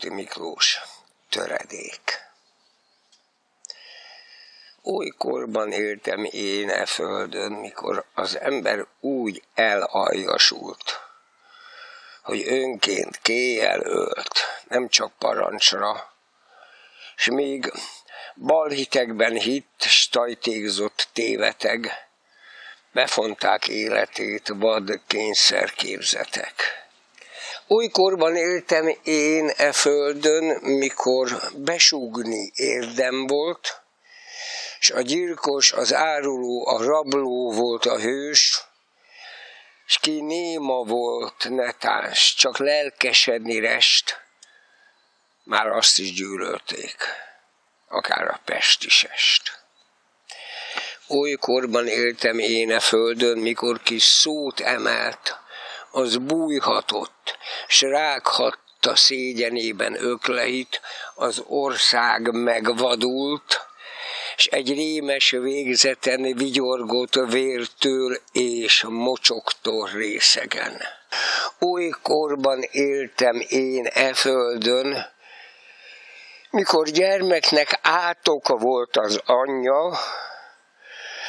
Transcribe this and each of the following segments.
Szent Miklós töredék. Olykorban éltem én e földön, mikor az ember úgy elaljasult, hogy önként kéjjel ölt, nem csak parancsra, s még balhitekben hitt, stajtékzott téveteg, befonták életét vad kényszerképzetek. Olykorban éltem én e földön, mikor besúgni érdem volt, s a gyilkos, az áruló, a rabló volt a hős, s ki néma volt, ne táns, csak lelkesedni rest, már azt is gyűlölték, akár a pestisest. Olykorban éltem én e földön, mikor ki szót emelt, az bújhatott, s rághatta szégyenében ökleit, az ország megvadult, s egy rémes végzeten vigyorgott vértől és mocsoktól részegen. Olykorban éltem én e földön, mikor gyermeknek átok volt az anyja,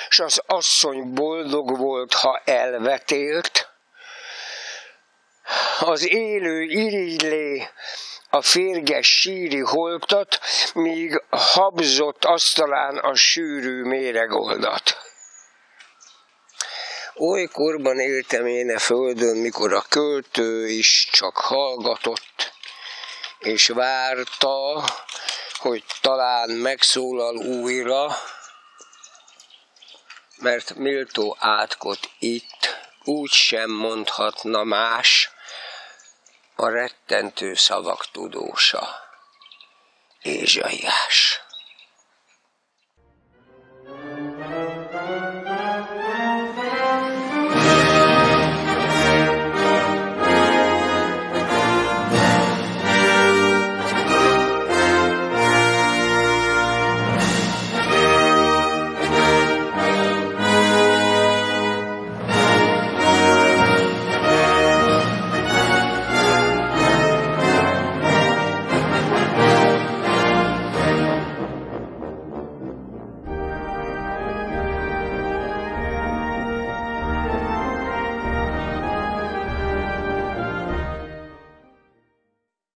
s az asszony boldog volt, ha elvetélt, az élő irigylé a férges síri holtat, míg habzott asztalán a sűrű méregoldat. Olykorban éltem én a földön, mikor a költő is csak hallgatott, és várta, hogy talán megszólal újra, mert méltó átkot itt úgy sem mondhatna más, a rettentő szavak tudósa, Ézsaiás.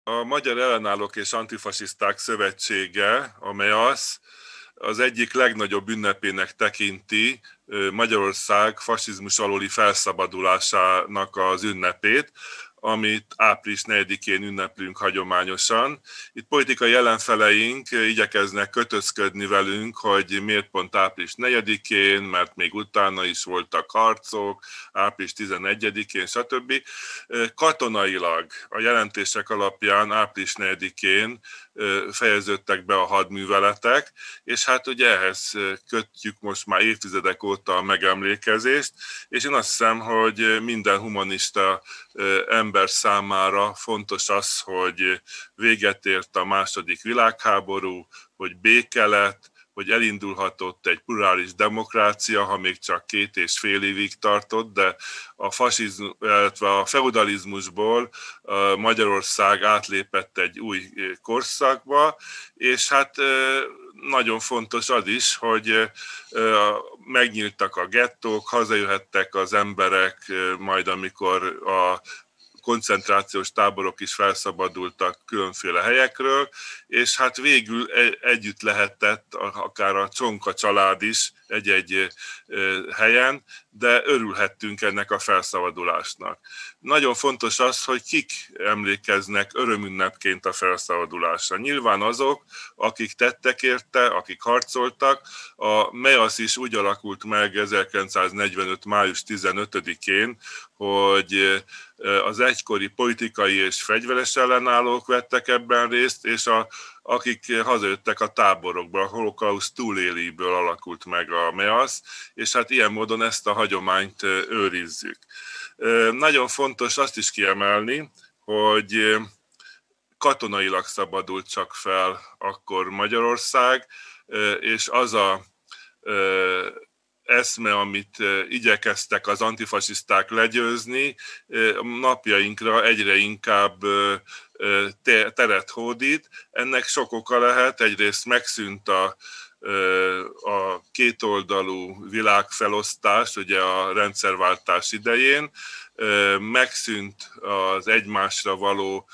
A Magyar Ellenállók és Antifasiszták Szövetsége, a MEASZ, az egyik legnagyobb ünnepének tekinti Magyarország fasizmus alóli felszabadulásának az ünnepét, amit április 4-én ünneplünk hagyományosan. Itt politikai ellenfeleink igyekeznek kötözködni velünk, hogy miért pont április 4-én, mert még utána is voltak harcok, április 11-én, stb. Katonailag a jelentések alapján április 4-én fejeződtek be a hadműveletek, és hát ugye ehhez kötjük most már évtizedek óta a megemlékezést, és én azt hiszem, hogy minden humanista ember számára fontos az, hogy véget ért a második világháború, hogy béke lett, hogy elindulhatott egy plurális demokrácia, ha még csak 2,5 évig tartott, de a fasizmus, illetve a feudalizmusból Magyarország átlépett egy új korszakba, és hát nagyon fontos az is, hogy megnyíltak a gettók, hazajöhettek az emberek, majd amikor a koncentrációs táborok is felszabadultak különféle helyekről, és hát végül együtt lehetett akár a Csonka család is egy-egy helyen, de örülhettünk ennek a felszabadulásnak. Nagyon fontos az, hogy kik emlékeznek örömünnepként a felszabadulásra. Nyilván azok, akik tettek érte, akik harcoltak. A MEASZ is úgy alakult meg 1945. május 15-én, hogy az egykori politikai és fegyveres ellenállók vettek ebben részt, és akik hazajöttek a táborokból, a holokauszt túlélőiből alakult meg a MEASZ, és hát ilyen módon ezt a hagyományt őrizzük. Nagyon fontos azt is kiemelni, hogy katonailag szabadult csak fel akkor Magyarország, és az a eszme, amit igyekeztek az antifasiszták legyőzni, napjainkra egyre inkább teret hódít. Ennek sok oka lehet, egyrészt megszűnt a kétoldalú világfelosztás, ugye a rendszerváltás idején, megszűnt az egymásra való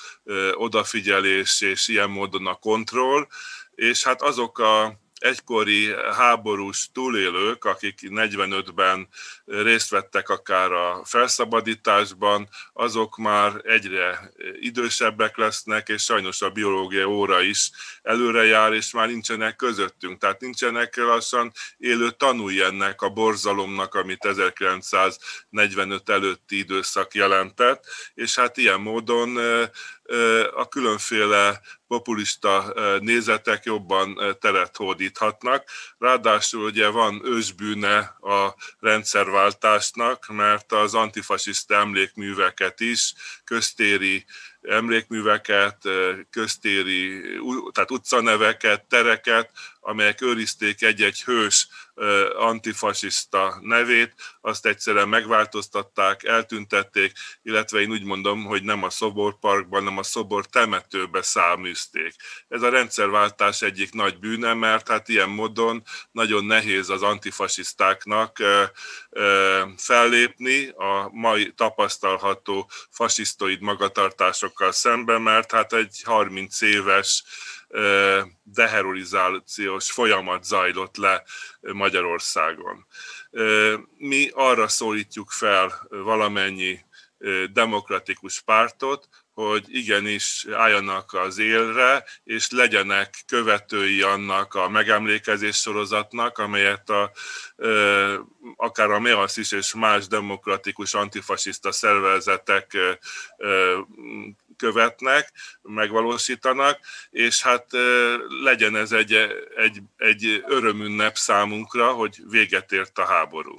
odafigyelés és ilyen módon a kontroll, és hát azok a egykori háborús túlélők, akik 45-ben részt vettek akár a felszabadításban, azok már egyre idősebbek lesznek, és sajnos a biológia óra is előre jár, és már nincsenek közöttünk. Tehát nincsenek lassan élő tanúi ennek a borzalomnak, amit 1945 előtti időszak jelentett, és hát ilyen módon a különféle populista nézetek jobban teret hódíthatnak. Ráadásul ugye van ősbűne a rendszerváltásnak, mert az antifasiszta emlékműveket is, köztéri emlékműveket, köztéri, tehát utcaneveket, tereket, amelyek őrizték egy-egy hős antifasiszta nevét, azt egyszerűen megváltoztatták, eltüntették, illetve én úgy mondom, hogy nem a szoborparkban, hanem a szobor temetőbe száműzték. Ez a rendszerváltás egyik nagy bűne, mert hát ilyen módon nagyon nehéz az antifasisztáknak fellépni a mai tapasztalható fasisztoid magatartásokkal szemben, mert hát egy 30 éves deherorizációs folyamat zajlott le Magyarországon. Mi arra szólítjuk fel valamennyi demokratikus pártot, hogy igenis álljanak az élre, és legyenek követői annak a megemlékezés sorozatnak, amelyet akár a MEASZ is és más demokratikus antifasiszta szervezetek követnek, megvalósítanak, és hát legyen ez egy örömünnep számunkra, hogy véget ért a háború.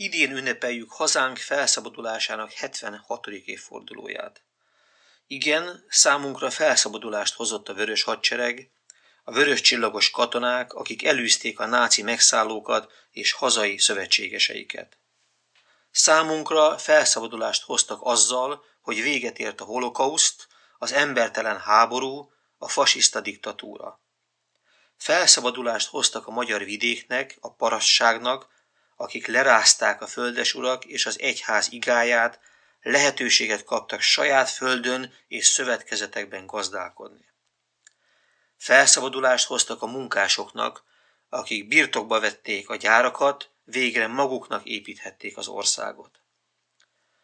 Idén ünnepeljük hazánk felszabadulásának 76. évfordulóját. Igen, számunkra felszabadulást hozott a vörös hadsereg, a vörös csillagos katonák, akik elűzték a náci megszállókat és hazai szövetségeseiket. Számunkra felszabadulást hoztak azzal, hogy véget ért a holokauszt, az embertelen háború, a fasiszta diktatúra. Felszabadulást hoztak a magyar vidéknek, a parasságnak, akik lerázták a földes urak és az egyház igáját, lehetőséget kaptak saját földön és szövetkezetekben gazdálkodni. Felszabadulást hoztak a munkásoknak, akik birtokba vették a gyárakat, végre maguknak építhették az országot.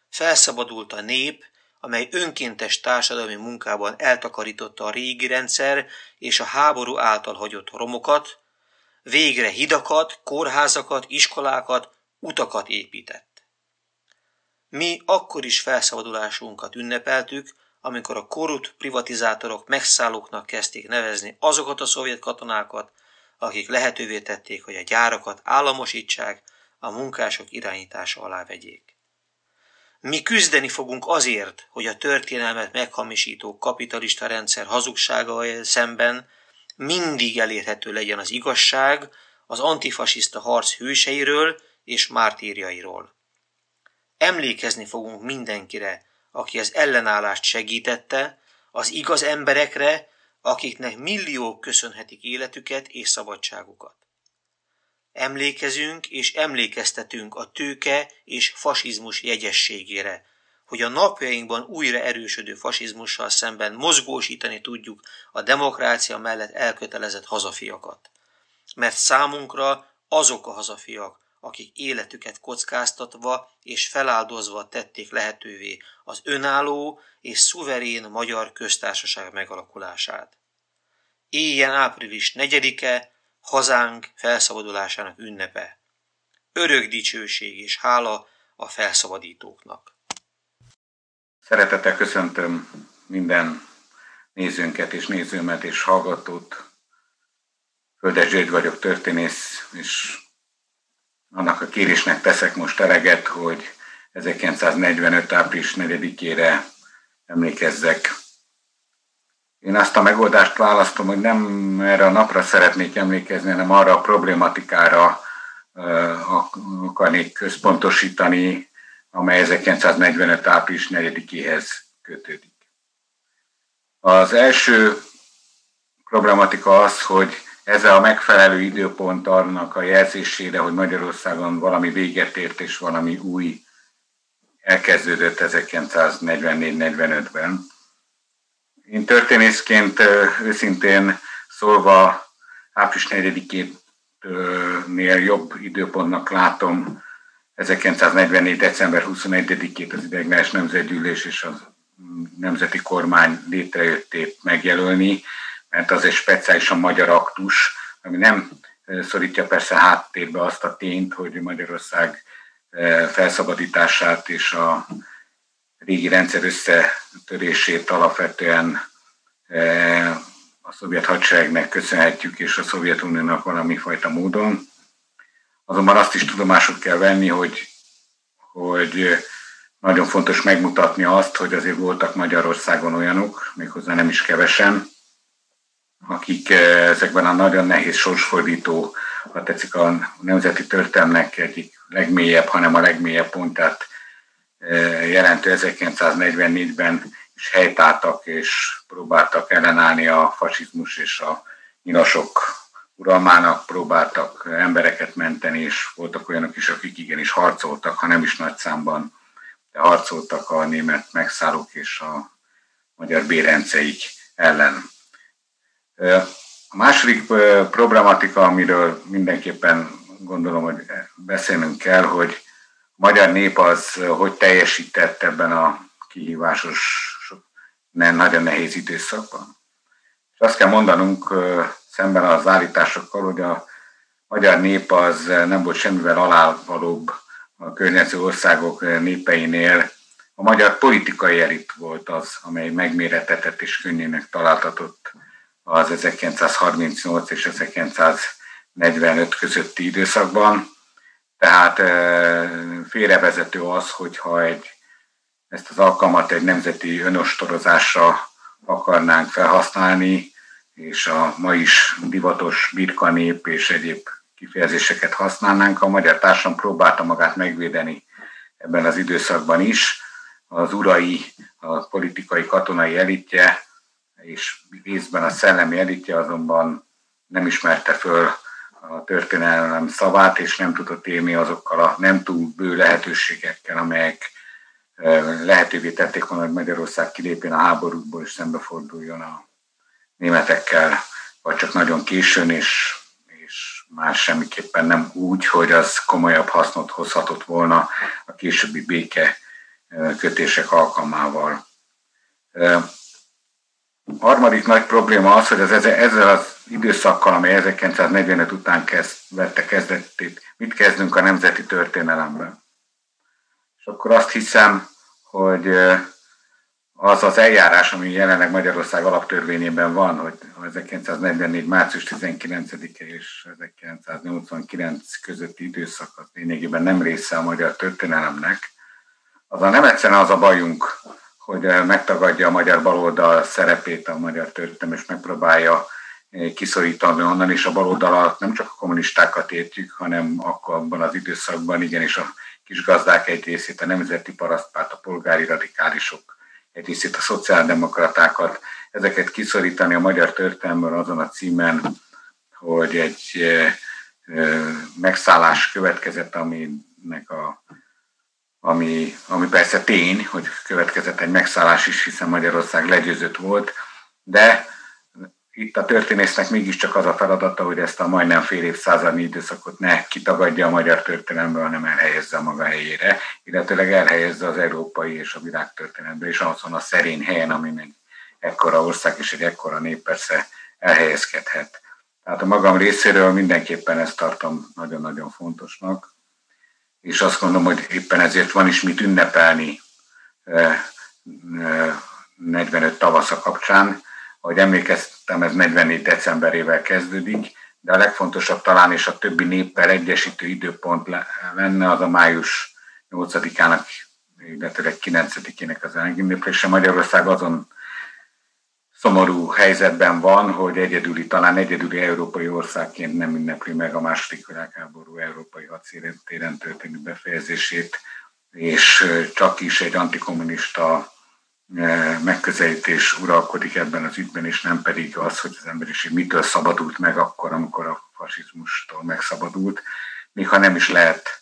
Felszabadult a nép, amely önkéntes társadalmi munkában eltakarította a régi rendszer és a háború által hagyott romokat, végre hidakat, kórházakat, iskolákat, utakat épített. Mi akkor is felszabadulásunkat ünnepeltük, amikor a korrupt privatizátorok megszállóknak kezdték nevezni azokat a szovjet katonákat, akik lehetővé tették, hogy a gyárakat államosítsák, a munkások irányítása alá vegyék. Mi küzdeni fogunk azért, hogy a történelmet meghamisító kapitalista rendszer hazugsága szemben mindig elérhető legyen az igazság az antifasiszta harc hőseiről és mártírjairól. Emlékezni fogunk mindenkire, aki az ellenállást segítette, az igaz emberekre, akiknek milliók köszönhetik életüket és szabadságukat. Emlékezünk és emlékeztetünk a tőke és fasizmus jegyességére, hogy a napjainkban újra erősödő fasizmussal szemben mozgósítani tudjuk a demokrácia mellett elkötelezett hazafiakat. Mert számunkra azok a hazafiak, akik életüket kockáztatva és feláldozva tették lehetővé az önálló és szuverén magyar köztársaság megalakulását. Éljen április 4-e, hazánk felszabadulásának ünnepe. örök dicsőség és hála a felszabadítóknak. Szeretettel köszöntöm minden nézőnket és nézőmet és hallgatót. Földes György vagyok, történész, és annak a kérésnek teszek most eleget, hogy 1945. április 4-ére emlékezzek. Én azt a megoldást választom, hogy nem erre a napra szeretnék emlékezni, hanem arra a problématikára akarnék központosítani, amely 1945. április 4-éhez kötődik. Az első problematika az, hogy ez a megfelelő időpont annak a jelzésére, hogy Magyarországon valami véget ért és valami új elkezdődött 1944-45-ben. Én történészként őszintén szólva április 4-énél jobb időpontnak látom 1944. december 21-ét, az Ideiglenes Nemzetgyűlés és a nemzeti kormány létrejöttét megjelölni, mert az egy speciálisan magyar aktus, ami nem szorítja persze háttérbe azt a tényt, hogy Magyarország felszabadítását és a régi rendszer összetörését alapvetően a szovjet hadseregnek köszönhetjük, és a Szovjetuniónak valami fajta módon. Azonban azt is tudomásul kell venni, hogy nagyon fontos megmutatni azt, hogy azért voltak Magyarországon olyanok, méghozzá nem is kevesen, akik ezekben a nagyon nehéz sorsfordító, ha tetszik, a nemzeti történelmnek egyik legmélyebb, hanem a legmélyebb pontát jelentő 1944-ben is helytáltak és próbáltak ellenállni a fasizmus és a nyilasok uralmának, próbáltak embereket menteni, és voltak olyanok is, akik igenis harcoltak, ha nem is nagy számban, de harcoltak a német megszállók és a magyar bérenceik ellen. A második problematika, amiről mindenképpen gondolom, hogy beszélnünk kell, hogy a magyar nép az hogy teljesített ebben a kihívásos, nagyon nehéz időszakban. És azt kell mondanunk szemben az állításokkal, hogy a magyar nép az nem volt semmivel alávalóbb a környező országok népeinél. A magyar politikai elit volt az, amely megmérettetett és könnyének találtatott az 1938 és 1945 közötti időszakban. Tehát félrevezető az, hogyha ezt az alkalmat egy nemzeti önostorozásra akarnánk felhasználni, és a ma is divatos birkanép és egyéb kifejezéseket használnánk. A magyar társadalom próbálta magát megvédeni ebben az időszakban is. Az urai, a politikai, katonai elitje és részben a szellemi elitje azonban nem ismerte föl a történelem szavát, és nem tudott élni azokkal a nem túl bő lehetőségekkel, amelyek lehetővé tették volna, hogy Magyarország kilépjen a háborúból, és szembeforduljon a németekkel, vagy csak nagyon későn, és már semmiképpen nem úgy, hogy az komolyabb hasznot hozhatott volna a későbbi béke kötések alkalmával. A harmadik nagy probléma az, hogy ezzel az időszakkal, amely 1945 után vette kezdetét, mit kezdünk a nemzeti történelemben. És akkor azt hiszem, hogy az az eljárás, ami jelenleg Magyarország alaptörvényében van, hogy 1944. március 19-e és 1989 közötti időszak az lényegében nem része a magyar történelemnek, azon nem egyszerűen az a bajunk, hogy megtagadja a magyar baloldal szerepét a magyar történelem, és megpróbálja kiszorítani onnan, és a baloldal alatt nem csak a kommunistákat értjük, hanem akkor abban az időszakban igenis a kisgazdák egy részét, a nemzeti parasztpárt, a polgári radikálisok egy részét, a szociáldemokratákat. Ezeket kiszorítani a magyar történelemből azon a címen, hogy egy megszállás következett, ami persze tény, hogy következett egy megszállás is, hiszen Magyarország legyőzött volt, de itt a történésznek mégiscsak az a feladata, hogy ezt a majdnem fél évszázadnyi időszakot ne kitagadja a magyar történelemből, hanem elhelyezze a maga helyére, illetőleg elhelyezze az európai és a világ történelembe, és azon a szerény helyen, amin egy ekkora ország és egy ekkora nép persze elhelyezkedhet. Tehát a magam részéről mindenképpen ezt tartom nagyon-nagyon fontosnak. és azt gondolom, hogy éppen ezért van is mit ünnepelni 45 tavasza kapcsán. Ahogy emlékeztem, ez 44 decemberével kezdődik, de a legfontosabb talán és a többi néppel egyesítő időpont lenne az a május 8-ának, illetve 9-ének az elünneplése. Magyarország azon szomorú helyzetben van, hogy talán egyedüli európai országként nem ünnepli meg a második világháború európai hadszíntéren történő befejezését, és csak is egy antikommunista megközelítés uralkodik ebben az ügyben, és nem pedig az, hogy az emberiség mitől szabadult meg akkor, amikor a fasizmustól megszabadult, még ha nem is lehet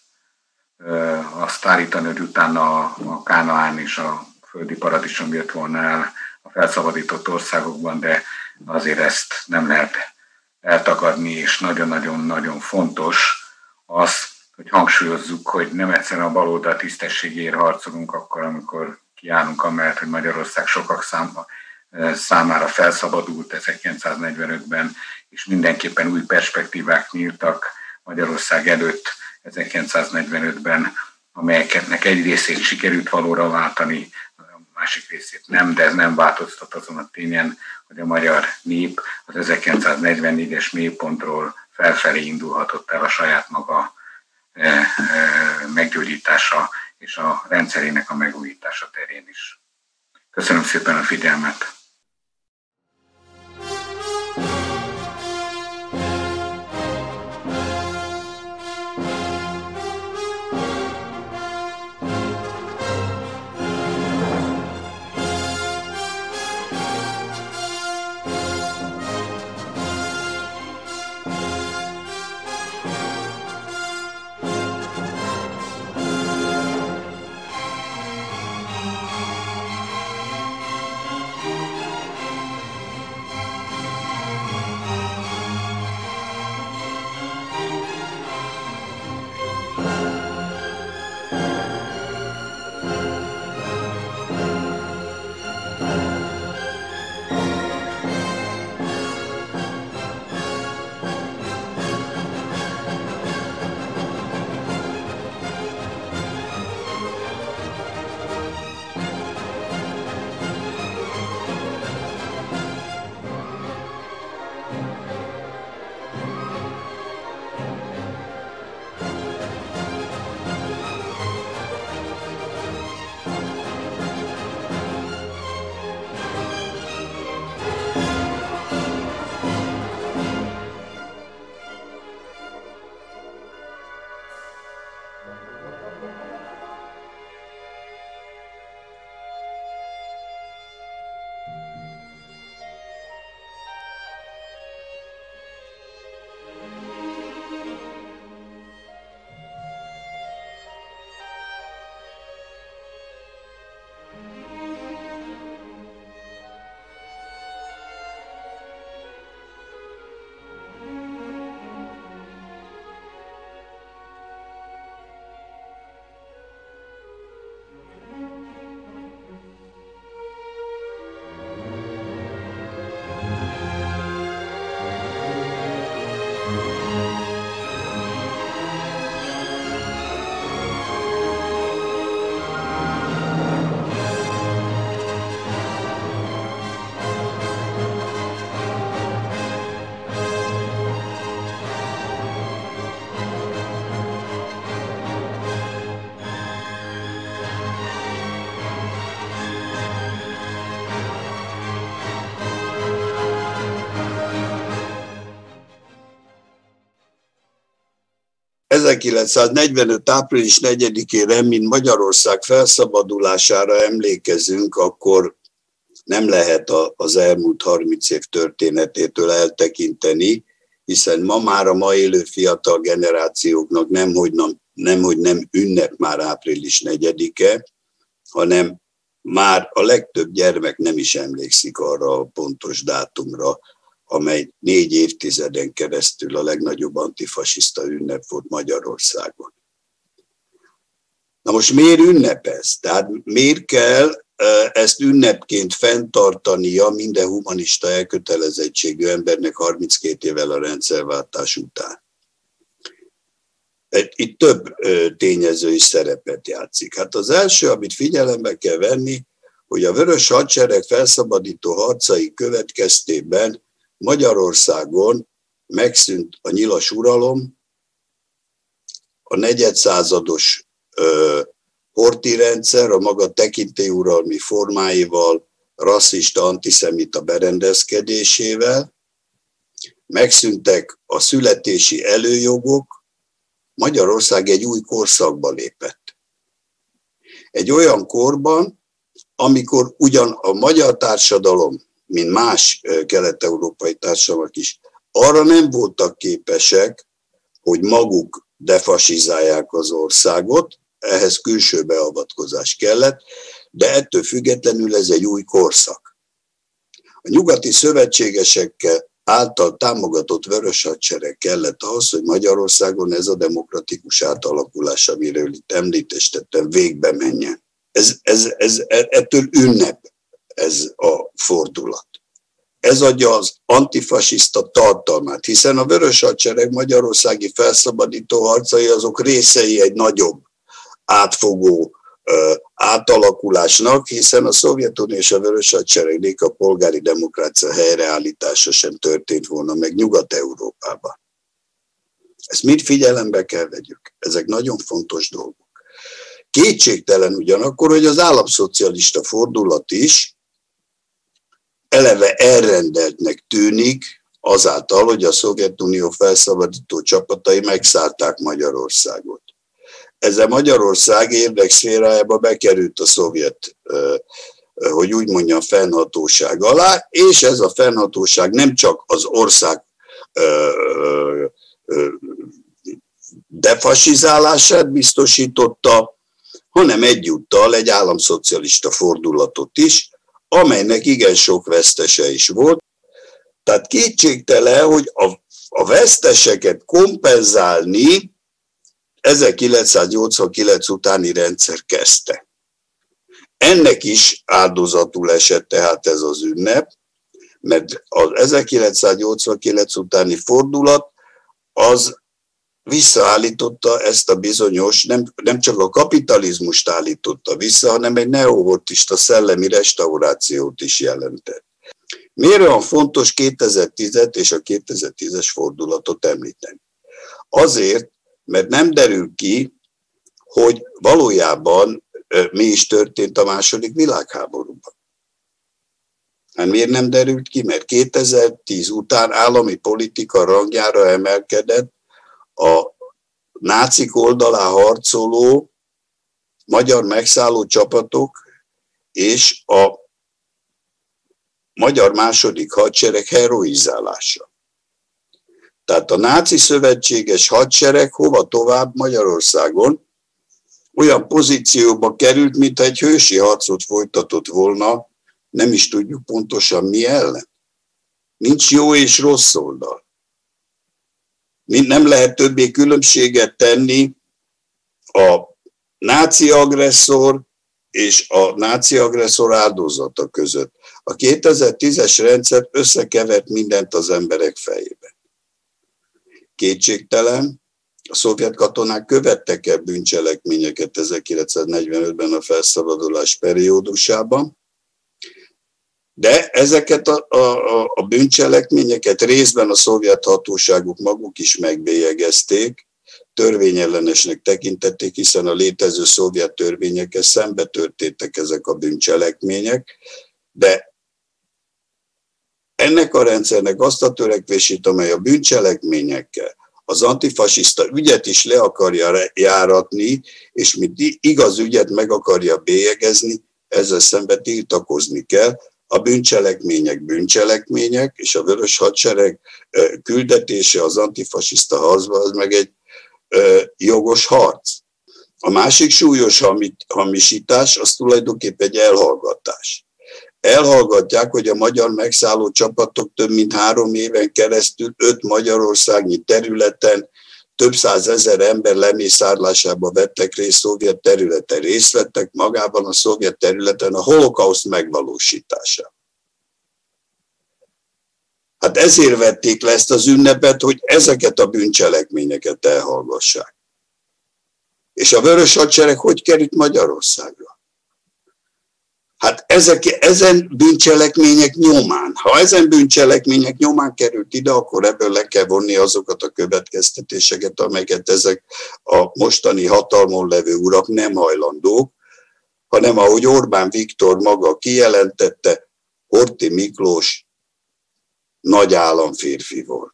azt állítani, hogy utána a Kánaán és a földi paradicsom jött volna el a felszabadított országokban, de azért ezt nem lehet eltagadni, és nagyon-nagyon-nagyon fontos az, hogy hangsúlyozzuk, hogy nem egyszerűen a baloldal tisztességéért harcolunk akkor, amikor kiállunk amellett, hogy Magyarország sokak számára felszabadult 1945-ben, és mindenképpen új perspektívák nyíltak Magyarország előtt 1945-ben, amelyeknek egy részét sikerült valóra váltani, másik részét nem, de ez nem változtat azon a tényen, hogy a magyar nép az 1944-es mélypontról felfelé indulhatott el a saját maga meggyógyítása és a rendszerének a megújítása terén is. Köszönöm szépen a figyelmet! A 1945. április 4-ére, mint Magyarország felszabadulására emlékezünk, akkor nem lehet az elmúlt 30 év történetétől eltekinteni, hiszen ma már a ma élő fiatal generációknak nemhogy nem ünnep már április 4-e, hanem már a legtöbb gyermek nem is emlékszik arra a pontos dátumra, amely 4 évtizeden keresztül a legnagyobb antifasiszta ünnep volt Magyarországon. Na most miért ünnep ez? Tehát miért kell ezt ünnepként fenntartania minden humanista elkötelezettségű embernek 32 évvel a rendszerváltás után? Itt több tényező is szerepet játszik. Hát az első, amit figyelembe kell venni, hogy a Vörös Hadsereg felszabadító harcai következtében Magyarországon megszűnt a nyilas uralom, a negyedszázados horthy rendszer a maga tekintélyuralmi formáival, rasszista, antiszemita berendezkedésével, megszűntek a születési előjogok, Magyarország egy új korszakba lépett. Egy olyan korban, amikor ugyan a magyar társadalom, mint más kelet-európai társadalmak is, arra nem voltak képesek, hogy maguk defasizálják az országot, ehhez külső beavatkozás kellett, de ettől függetlenül ez egy új korszak. A nyugati szövetségesekkel által támogatott Vörös Hadsereg kellett ahhoz, hogy Magyarországon ez a demokratikus átalakulás, amiről itt említést tettem, végbe menjen. Ettől ünnep ez a fordulat. Ez adja az antifasiszta tartalmát, hiszen a Vörös Hadsereg magyarországi felszabadító harcai azok részei egy nagyobb, átfogó átalakulásnak, hiszen a Szovjetunió és a Vörös Hadsereg nélkül a polgári demokrácia helyreállítása sem történt volna meg Nyugat-Európában. Ezt mind figyelembe kell vegyük. Ezek nagyon fontos dolgok. Kétségtelen ugyanakkor, hogy az államszocialista fordulat is eleve elrendeltnek tűnik azáltal, hogy a Szovjetunió felszabadító csapatai megszállták Magyarországot. Ezzel Magyarország érdekszférájába bekerült a szovjet, hogy úgy mondjam, fennhatóság alá, és ez a fennhatóság nem csak az ország defasizálását biztosította, hanem egyúttal egy államszocialista fordulatot is, amelynek igen sok vesztese is volt. Tehát kétségtelen, hogy a veszteseket kompenzálni 1989 utáni rendszer kezdte. Ennek is áldozatul esett tehát ez az ünnep, mert az 1989 utáni fordulat az visszaállította ezt a bizonyos, nem csak a kapitalizmust állította vissza, hanem egy neohortista szellemi restaurációt is jelentett. Miért olyan fontos 2010-et és a 2010-es fordulatot említeni? Azért, mert nem derül ki, hogy valójában mi is történt a II. Világháborúban. Hát miért nem derült ki? Mert 2010 után állami politika rangjára emelkedett a nácik oldalán harcoló magyar megszálló csapatok és a magyar II. Hadsereg heroizálása. Tehát a náci szövetséges hadsereg hova tovább Magyarországon olyan pozícióba került, mintha egy hősi harcot folytatott volna, nem is tudjuk pontosan mi ellen. Nincs jó és rossz oldal. Nem lehet többé különbséget tenni a náci agresszor és a náci agresszor áldozata között. A 2010-es rendszer összekevert mindent az emberek fejében. Kétségtelen, a szovjet katonák követtek el bűncselekményeket 1945-ben a felszabadulás periódusában, de ezeket a bűncselekményeket részben a szovjet hatóságok maguk is megbélyegezték, törvényellenesnek tekintették, hiszen a létező szovjet törvényekkel szembe történtek ezek a bűncselekmények, de ennek a rendszernek azt a törekvését, amely a bűncselekményekkel az antifasiszta ügyet is le akarja járatni, és mint igaz ügyet meg akarja bélyegezni, ezzel szemben tiltakozni kell. A bűncselekmények bűncselekmények, és a Vörös Hadsereg küldetése az antifasiszta harcba, az meg egy jogos harc. A másik súlyos hamisítás, az tulajdonképpen egy elhallgatás. Elhallgatják, hogy a magyar megszálló csapatok több mint 3 éven keresztül 5 magyarországi területen több százezer ember lemészárlásába vettek részt szovjet területen. Részt vettek magában a szovjet területen a holokauszt megvalósítása. Hát ezért vették le ezt az ünnepet, hogy ezeket a bűncselekményeket elhallgassák. És a vörös hadsereg hogy került Magyarországra? Hát ezen bűncselekmények nyomán, ha ezen bűncselekmények nyomán került ide, akkor ebből le kell vonni azokat a következtetéseket, amelyeket ezek a mostani hatalmon levő urak nem hajlandók, hanem ahogy Orbán Viktor maga kijelentette, Horthy Miklós nagy államférfi volt.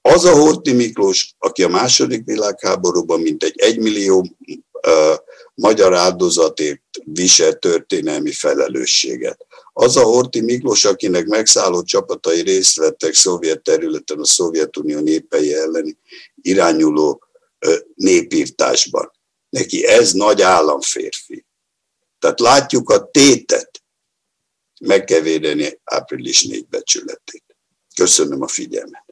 Az a Horthy Miklós, aki a II. Világháborúban mintegy 1 millió magyar áldozatért visel történelmi felelősséget. Az a Horthy Miklós, akinek megszálló csapatai részt vettek szovjet területen a Szovjetunió népei elleni irányuló népírtásban. Neki ez nagy államférfi. Tehát látjuk a tétet, meg kell védeni április 4 becsületét. Köszönöm a figyelmet.